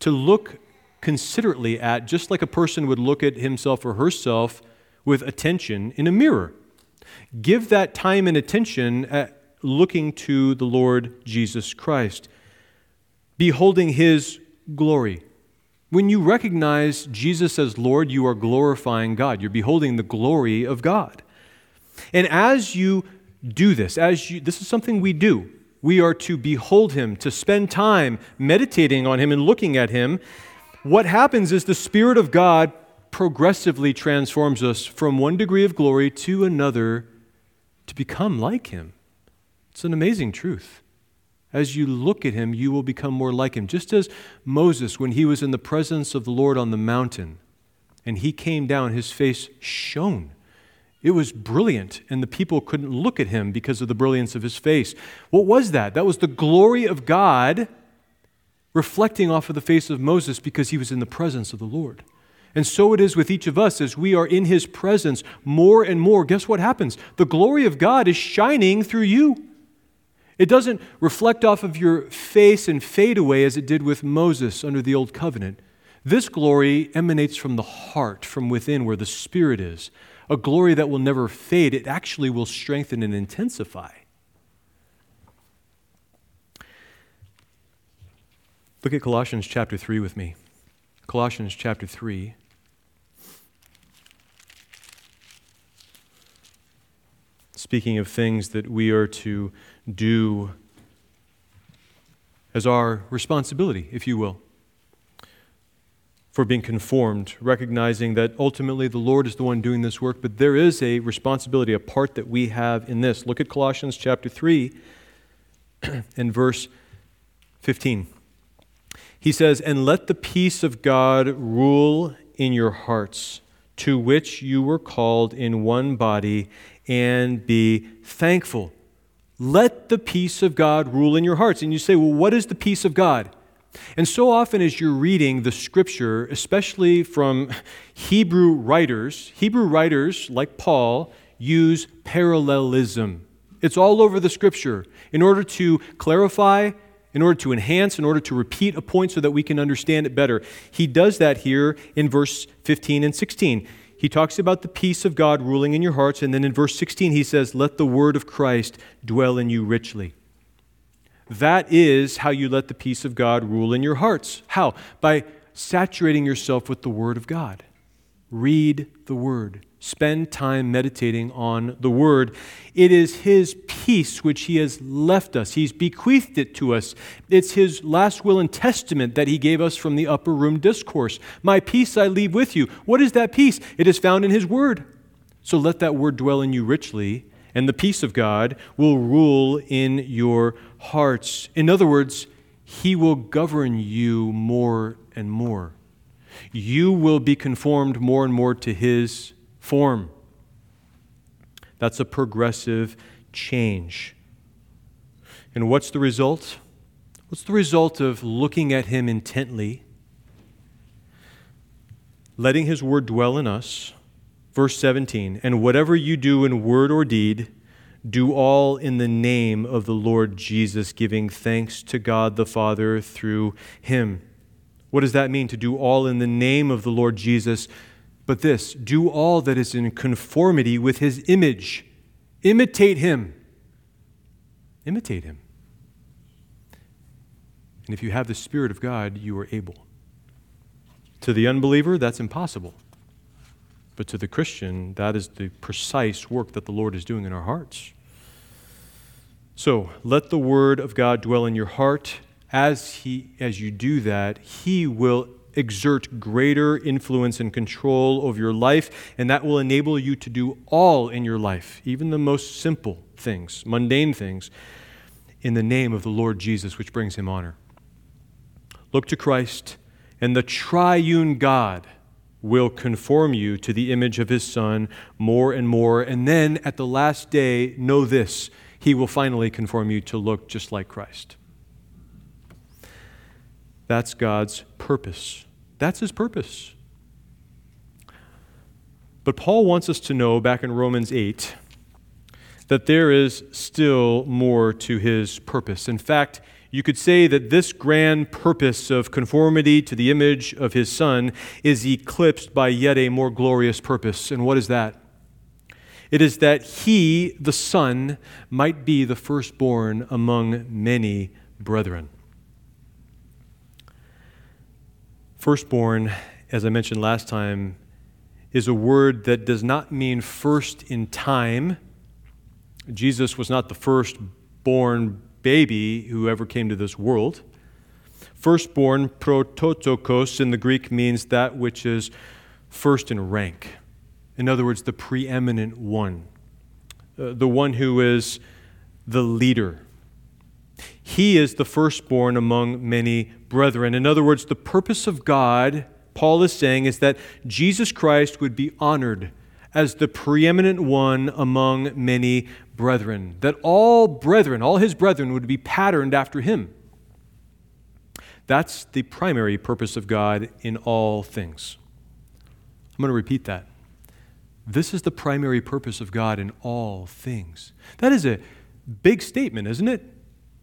to look considerately at, just like a person would look at himself or herself with attention in a mirror. Give that time and attention at looking to the Lord Jesus Christ, beholding his glory. When you recognize Jesus as Lord, you are glorifying God. You're beholding the glory of God. And as you do this, as you, this is something we do. We are to behold him, to spend time meditating on him and looking at him. What happens is the Spirit of God progressively transforms us from one degree of glory to another to become like him. It's an amazing truth. As you look at him, you will become more like him. Just as Moses, when he was in the presence of the Lord on the mountain, and he came down, his face shone. It was brilliant, and the people couldn't look at him because of the brilliance of his face. What was that? That was the glory of God reflecting off of the face of Moses because he was in the presence of the Lord. And so it is with each of us as we are in his presence more and more. Guess what happens? The glory of God is shining through you. It doesn't reflect off of your face and fade away as it did with Moses under the old covenant. This glory emanates from the heart, from within where the Spirit is, a glory that will never fade. It actually will strengthen and intensify. Look at Colossians chapter three with me. Colossians chapter three. Speaking of things that we are to do as our responsibility, if you will. for being conformed, recognizing that ultimately the Lord is the one doing this work, but there is a responsibility, a part that we have in this. Look at Colossians chapter three and verse fifteen. He says, "And let the peace of God rule in your hearts, to which you were called in one body, and be thankful." Let the peace of God rule in your hearts. And you say, well, what is the peace of God? And so often as you're reading the Scripture, especially from Hebrew writers, Hebrew writers like Paul use parallelism. It's all over the Scripture in order to clarify, in order to enhance, in order to repeat a point so that we can understand it better. He does that here in verse fifteen and sixteen. He talks about the peace of God ruling in your hearts, and then in verse sixteen he says, "Let the word of Christ dwell in you richly." That is how you let the peace of God rule in your hearts. How? By saturating yourself with the Word of God. Read the Word. Spend time meditating on the Word. It is His peace which He has left us. He's bequeathed it to us. It's His last will and testament that He gave us from the upper room discourse. My peace I leave with you. What is that peace? It is found in His Word. So let that Word dwell in you richly, and the peace of God will rule in your hearts. In other words, He will govern you more and more. You will be conformed more and more to His form. That's a progressive change. And what's the result? What's the result of looking at Him intently, letting His Word dwell in us? Verse seventeen, "And whatever you do in word or deed, do all in the name of the Lord Jesus, giving thanks to God the Father through Him." What does that mean, to do all in the name of the Lord Jesus? But this, do all that is in conformity with His image. Imitate Him. Imitate Him. And if you have the Spirit of God, you are able. To the unbeliever, that's impossible. But to the Christian, that is the precise work that the Lord is doing in our hearts. So, let the Word of God dwell in your heart. As he, as you do that, He will exert greater influence and control over your life, and that will enable you to do all in your life, even the most simple things, mundane things, in the name of the Lord Jesus, which brings Him honor. Look to Christ and the triune God will conform you to the image of His Son more and more. And then at the last day, know this, He will finally conform you to look just like Christ. That's God's purpose. That's His purpose. But Paul wants us to know back in Romans eight that there is still more to His purpose. In fact, you could say that this grand purpose of conformity to the image of His Son is eclipsed by yet a more glorious purpose. And what is that? It is that He, the Son, might be the firstborn among many brethren. Firstborn, as I mentioned last time, is a word that does not mean first in time. Jesus was not the firstborn baby who ever came to this world. Firstborn, prototokos, in the Greek means that which is first in rank. In other words, the preeminent one, uh, the one who is the leader. He is the firstborn among many brethren. In other words, the purpose of God, Paul is saying, is that Jesus Christ would be honored as the preeminent one among many brethren, that all brethren, all His brethren would be patterned after Him. That's the primary purpose of God in all things. I'm going to repeat that. This is the primary purpose of God in all things. That is a big statement, isn't it?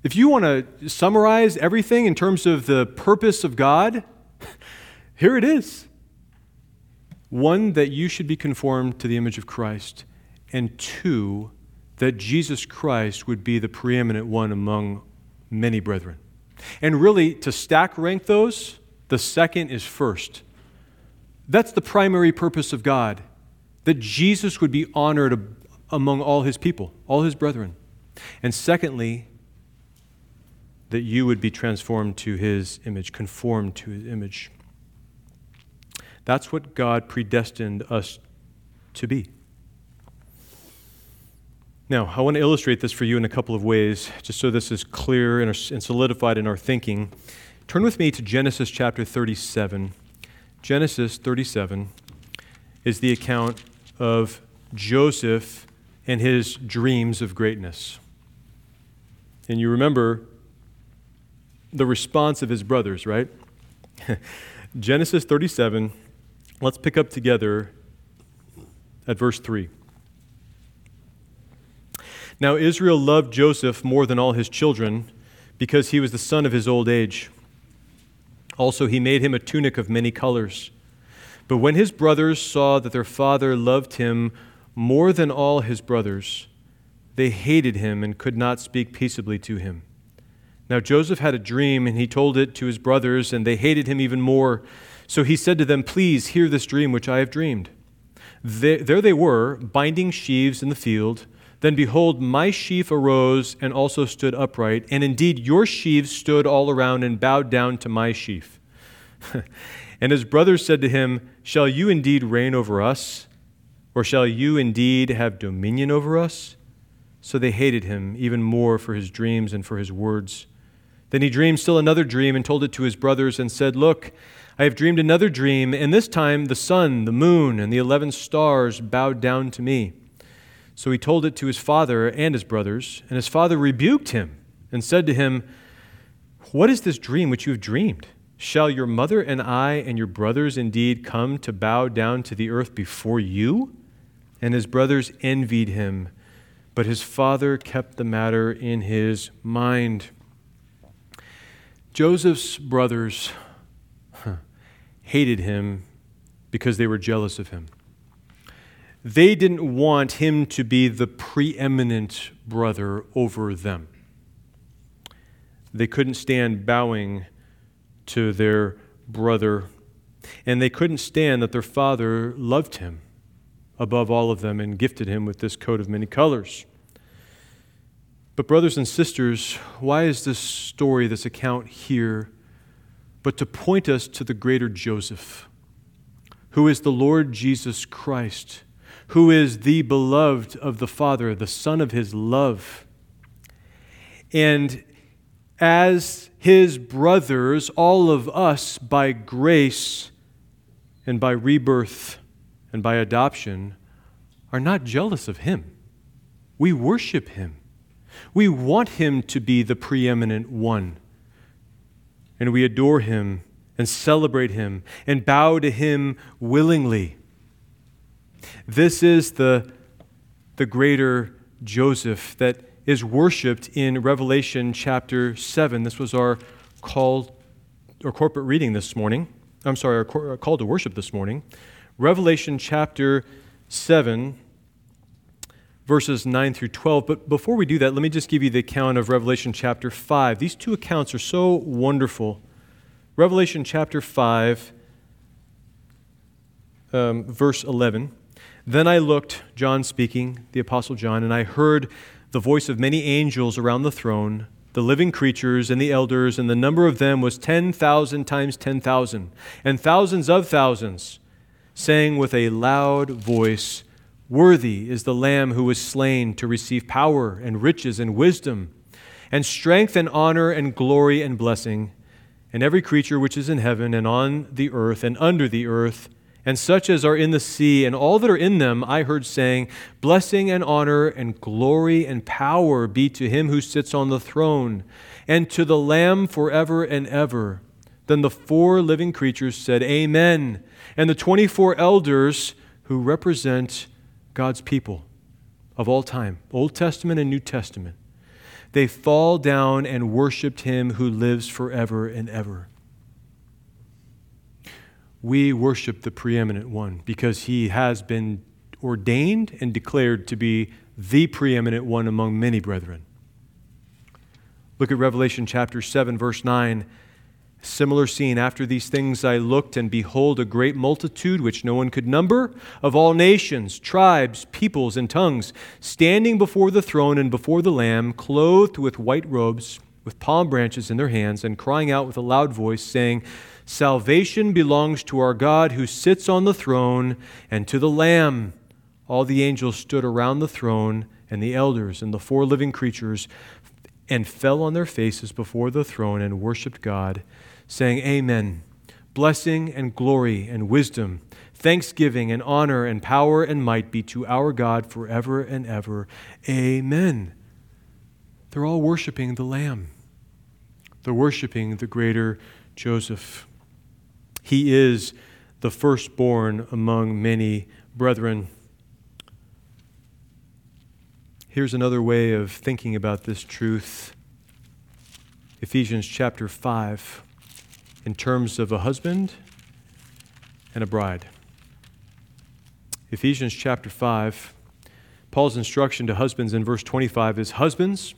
If you want to summarize everything in terms of the purpose of God, here it is. One, that you should be conformed to the image of Christ, and two, that Jesus Christ would be the preeminent one among many brethren. And really, to stack rank those, the second is first. That's the primary purpose of God, that Jesus would be honored among all His people, all His brethren. And secondly, that you would be transformed to His image, conformed to His image. That's what God predestined us to be. Now, I want to illustrate this for you in a couple of ways, just so this is clear and, and solidified in our thinking. Turn with me to Genesis chapter thirty-seven. Genesis thirty-seven is the account of Joseph and his dreams of greatness. And you remember the response of his brothers, right? Genesis thirty-seven, let's pick up together at verse three. Now Israel loved Joseph more than all his children, because he was the son of his old age. Also he made him a tunic of many colors. But when his brothers saw that their father loved him more than all his brothers, they hated him and could not speak peaceably to him. Now Joseph had a dream, and he told it to his brothers, and they hated him even more. So he said to them, "Please hear this dream which I have dreamed." There they were, binding sheaves in the field. Then behold, my sheaf arose and also stood upright, and indeed your sheaves stood all around and bowed down to my sheaf. And his brothers said to him, "Shall you indeed reign over us? Or shall you indeed have dominion over us?" So they hated him even more for his dreams and for his words. Then he dreamed still another dream and told it to his brothers and said, "Look, I have dreamed another dream, and this time the sun, the moon, and the eleven stars bowed down to me." So he told it to his father and his brothers, and his father rebuked him and said to him, "What is this dream which you have dreamed? Shall your mother and I and your brothers indeed come to bow down to the earth before you?" And his brothers envied him, but his father kept the matter in his mind. Joseph's brothers huh, hated him because they were jealous of him. They didn't want him to be the preeminent brother over them. They couldn't stand bowing to their brother, and they couldn't stand that their father loved him above all of them and gifted him with this coat of many colors. But brothers and sisters, why is this story, this account here, but to point us to the greater Joseph, who is the Lord Jesus Christ, who is the beloved of the Father, the Son of his love. And as his brothers, all of us, by grace and by rebirth and by adoption, are not jealous of him. We worship him. We want him to be the preeminent one. And we adore him and celebrate him and bow to him willingly. This is the, the greater Joseph that is worshipped in Revelation chapter seven. This was our call or corporate reading this morning. I'm sorry, our, cor- our call to worship this morning. Revelation chapter seven, verses nine through twelve. But before we do that, let me just give you the account of Revelation chapter five. These two accounts are so wonderful. Revelation chapter five, um, verse eleven. Then I looked, John speaking, the Apostle John, and I heard the voice of many angels around the throne, the living creatures and the elders, and the number of them was ten thousand times ten thousand, and thousands of thousands, saying with a loud voice, "Worthy is the Lamb who was slain to receive power and riches and wisdom, and strength and honor and glory and blessing, and every creature which is in heaven and on the earth and under the earth, and such as are in the sea, and all that are in them, I heard saying, Blessing and honor and glory and power be to him who sits on the throne, and to the Lamb forever and ever." Then the four living creatures said, "Amen." And the twenty-four elders, who represent God's people of all time, Old Testament and New Testament, they fall down and worshiped him who lives forever and ever. We worship the preeminent one because he has been ordained and declared to be the preeminent one among many brethren. Look at Revelation chapter seven, verse nine. Similar scene. After these things I looked, and behold, a great multitude, which no one could number, of all nations, tribes, peoples, and tongues, standing before the throne and before the Lamb, clothed with white robes, with palm branches in their hands and crying out with a loud voice, saying, "Salvation belongs to our God who sits on the throne and to the Lamb." All the angels stood around the throne and the elders and the four living creatures and fell on their faces before the throne and worshiped God, saying, "Amen. Blessing and glory and wisdom, thanksgiving and honor and power and might be to our God forever and ever. Amen." They're all worshiping the Lamb. They're worshiping the greater Joseph. He is the firstborn among many brethren. Here's another way of thinking about this truth. Ephesians chapter five, in terms of a husband and a bride. Ephesians chapter five, Paul's instruction to husbands in verse twenty-five is, "Husbands,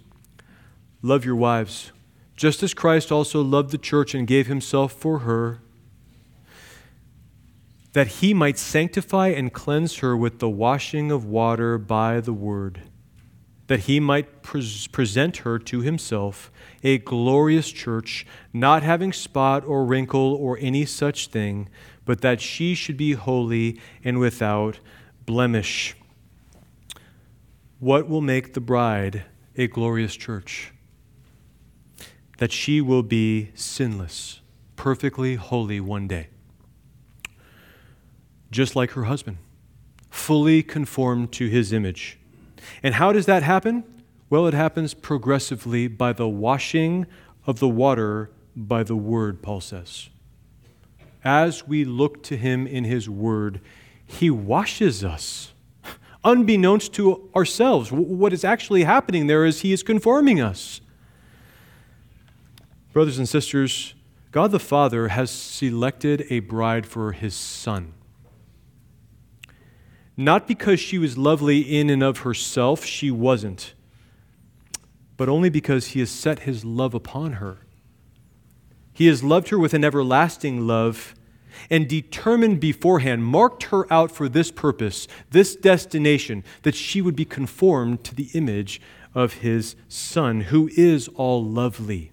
love your wives, just as Christ also loved the church and gave himself for her, that he might sanctify and cleanse her with the washing of water by the word, that he might pres- present her to himself, a glorious church, not having spot or wrinkle or any such thing, but that she should be holy and without blemish." What will make the bride a glorious church? That she will be sinless, perfectly holy one day, just like her husband, fully conformed to his image. And how does that happen? Well, it happens progressively by the washing of the water by the word, Paul says. As we look to him in his word, he washes us, unbeknownst to ourselves. What is actually happening there is he is conforming us. Brothers and sisters, God the Father has selected a bride for his Son. Not because she was lovely in and of herself, she wasn't, but only because he has set his love upon her. He has loved her with an everlasting love and determined beforehand, marked her out for this purpose, this destination, that she would be conformed to the image of his Son, who is all lovely.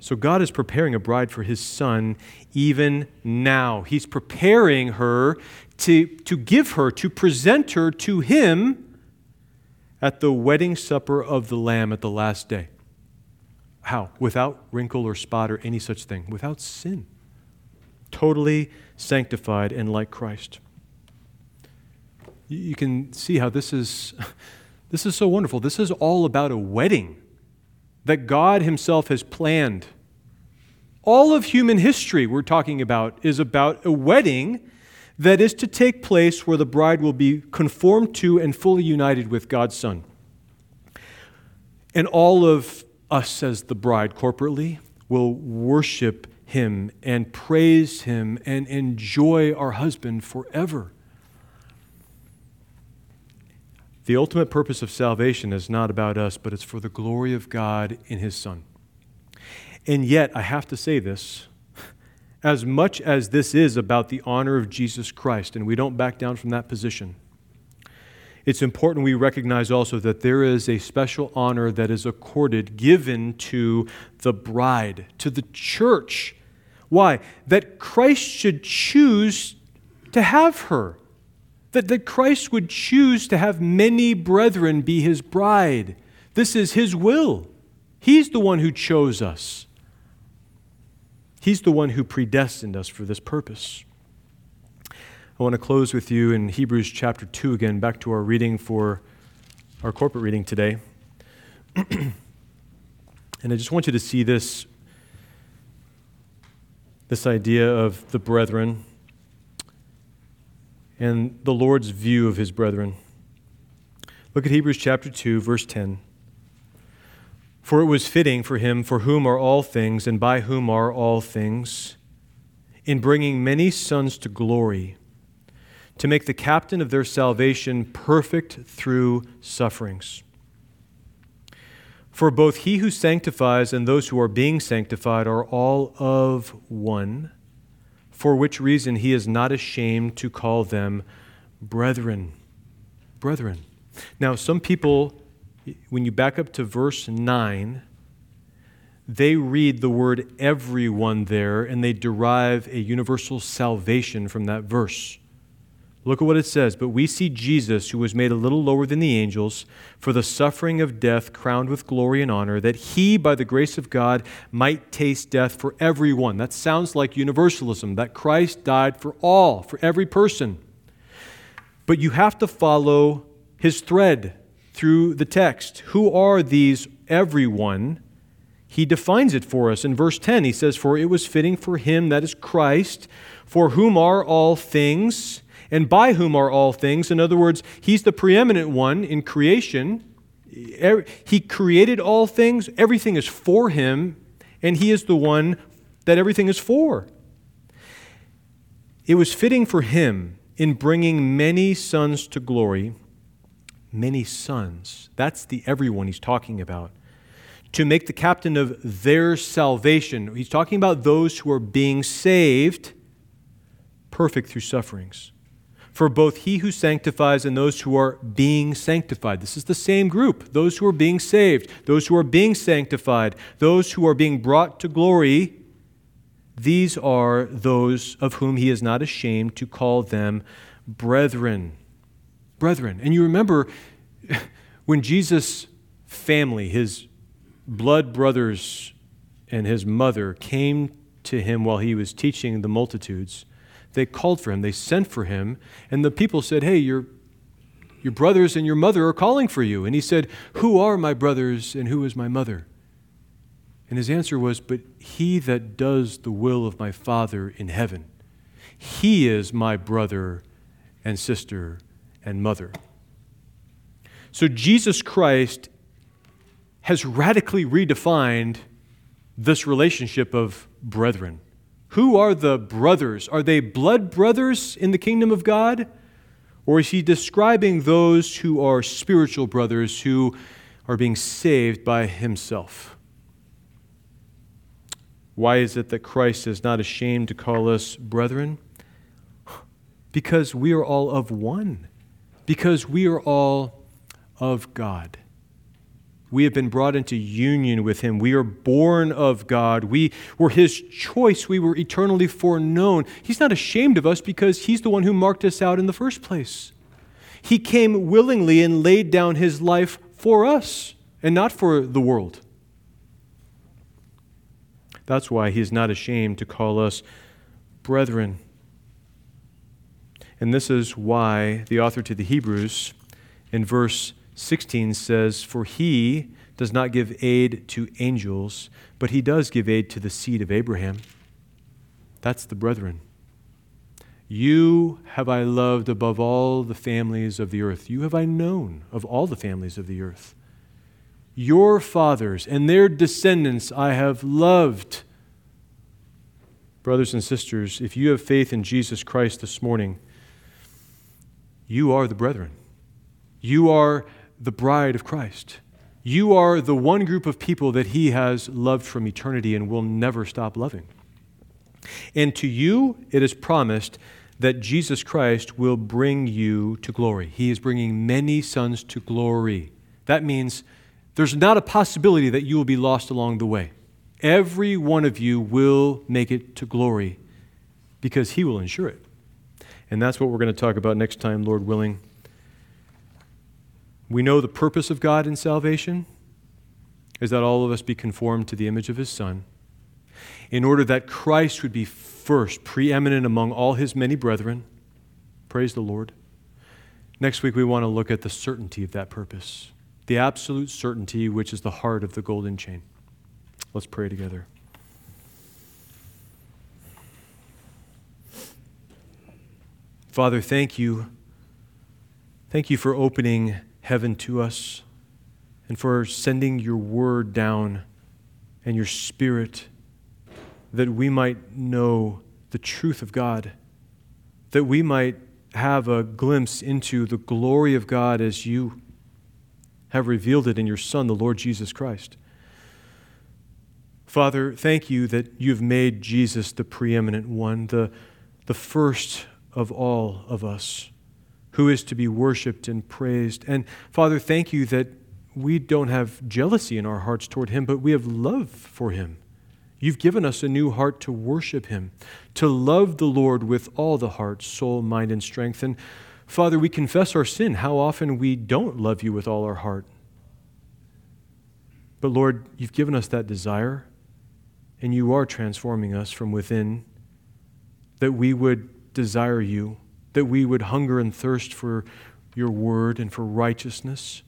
So God is preparing a bride for his Son even now. He's preparing her to, to give her, to present her to him at the wedding supper of the Lamb at the last day. How? Without wrinkle or spot or any such thing. Without sin. Totally sanctified and like Christ. You can see how this is, this is so wonderful. This is all about a wedding that God himself has planned. All of human history we're talking about is about a wedding that is to take place where the bride will be conformed to and fully united with God's Son. And all of us as the bride corporately will worship him and praise him and enjoy our husband forever. The ultimate purpose of salvation is not about us, but it's for the glory of God in his Son. And yet, I have to say this, as much as this is about the honor of Jesus Christ, and we don't back down from that position, it's important we recognize also that there is a special honor that is accorded, given to the bride, to the church. Why? That Christ should choose to have her. That, that Christ would choose to have many brethren be his bride. This is his will. He's the one who chose us. He's the one who predestined us for this purpose. I want to close with you in Hebrews chapter two again, back to our reading for our corporate reading today. And I just want you to see this, this idea of the brethren and the Lord's view of his brethren. Look at Hebrews chapter two, verse ten. "For it was fitting for him, for whom are all things, and by whom are all things, in bringing many sons to glory, to make the captain of their salvation perfect through sufferings. For both he who sanctifies and those who are being sanctified are all of one, for which reason he is not ashamed to call them brethren." Brethren. Now, some people when you back up to verse nine, they read the word everyone there, and they derive a universal salvation from that verse. Look at what it says. But we see Jesus, who was made a little lower than the angels, for the suffering of death, crowned with glory and honor, that he, by the grace of God, might taste death for everyone. That sounds like universalism, that Christ died for all, for every person. But you have to follow his thread through the text. Who are these everyone? He defines it for us. In verse ten, he says, for it was fitting for him, that is Christ, for whom are all things, and by whom are all things. In other words, he's the preeminent one in creation. He created all things. Everything is for him, and he is the one that everything is for. It was fitting for him in bringing many sons to glory. Many sons. That's the everyone he's talking about. To make the captain of their salvation. He's talking about those who are being saved, perfect through sufferings. For both he who sanctifies and those who are being sanctified. This is the same group. Those who are being saved, those who are being sanctified, those who are being brought to glory, these are those of whom he is not ashamed to call them brethren. Brethren. And you remember when Jesus' family, his blood brothers and his mother came to him while he was teaching the multitudes. They called for him. They sent for him. And the people said, hey, your, your brothers and your mother are calling for you. And he said, who are my brothers and who is my mother? And his answer was, but he that does the will of my Father in heaven. He is my brother and sister and mother. So Jesus Christ has radically redefined this relationship of brethren. Who are the brothers? Are they blood brothers in the kingdom of God? Or is he describing those who are spiritual brothers who are being saved by himself? Why is it that Christ is not ashamed to call us brethren? Because we are all of one. Because we are all of God. We have been brought into union with him. We are born of God. We were his choice. We were eternally foreknown. He's not ashamed of us because he's the one who marked us out in the first place. He came willingly and laid down his life for us and not for the world. That's why he is not ashamed to call us brethren. And this is why the author to the Hebrews in verse sixteen says, for he does not give aid to angels, but he does give aid to the seed of Abraham. That's the brethren. You have I loved above all the families of the earth. You have I known of all the families of the earth. Your fathers and their descendants I have loved. Brothers and sisters, if you have faith in Jesus Christ this morning, you are the brethren. You are the bride of Christ. You are the one group of people that he has loved from eternity and will never stop loving. And to you, it is promised that Jesus Christ will bring you to glory. He is bringing many sons to glory. That means there's not a possibility that you will be lost along the way. Every one of you will make it to glory because he will ensure it. And that's what we're going to talk about next time, Lord willing. We know the purpose of God in salvation is that all of us be conformed to the image of his Son in order that Christ would be first preeminent among all his many brethren. Praise the Lord. Next week, we want to look at the certainty of that purpose, the absolute certainty, which is the heart of the golden chain. Let's pray together. Father, thank you. Thank you for opening heaven to us and for sending your word down and your spirit that we might know the truth of God, that we might have a glimpse into the glory of God as you have revealed it in your Son, the Lord Jesus Christ. Father, thank you that you've made Jesus the preeminent one, the, the first of all of us, who is to be worshiped and praised. And Father, thank you that we don't have jealousy in our hearts toward him, but we have love for him. You've given us a new heart to worship him, to love the Lord with all the heart, soul, mind, and strength. And Father, we confess our sin, how often we don't love you with all our heart. But Lord, you've given us that desire, and you are transforming us from within, that we would desire you, that we would hunger and thirst for your word and for righteousness.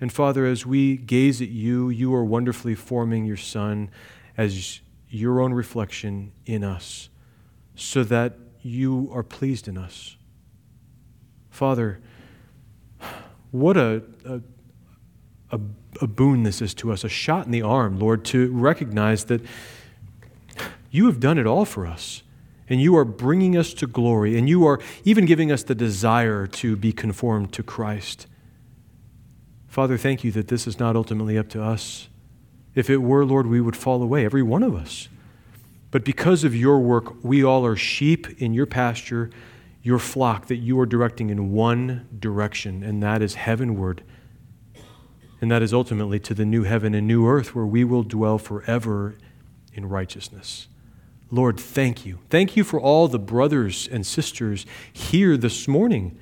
And Father, as we gaze at you, you are wonderfully forming your Son as your own reflection in us, so that you are pleased in us. Father, what a, a, a, a boon this is to us, a shot in the arm, Lord, to recognize that you have done it all for us, and you are bringing us to glory, and you are even giving us the desire to be conformed to Christ. Father, thank you that this is not ultimately up to us. If it were, Lord, we would fall away, every one of us. But because of your work, we all are sheep in your pasture, your flock that you are directing in one direction, and that is heavenward. And that is ultimately to the new heaven and new earth where we will dwell forever in righteousness. Lord, thank you. Thank you for all the brothers and sisters here this morning.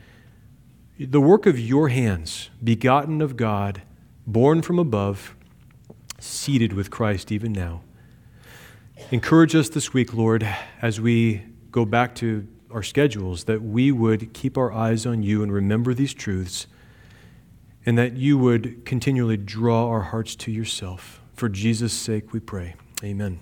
The work of your hands, begotten of God, born from above, seated with Christ even now. Encourage us this week, Lord, as we go back to our schedules, that we would keep our eyes on you and remember these truths, and that you would continually draw our hearts to yourself. For Jesus' sake we pray. Amen.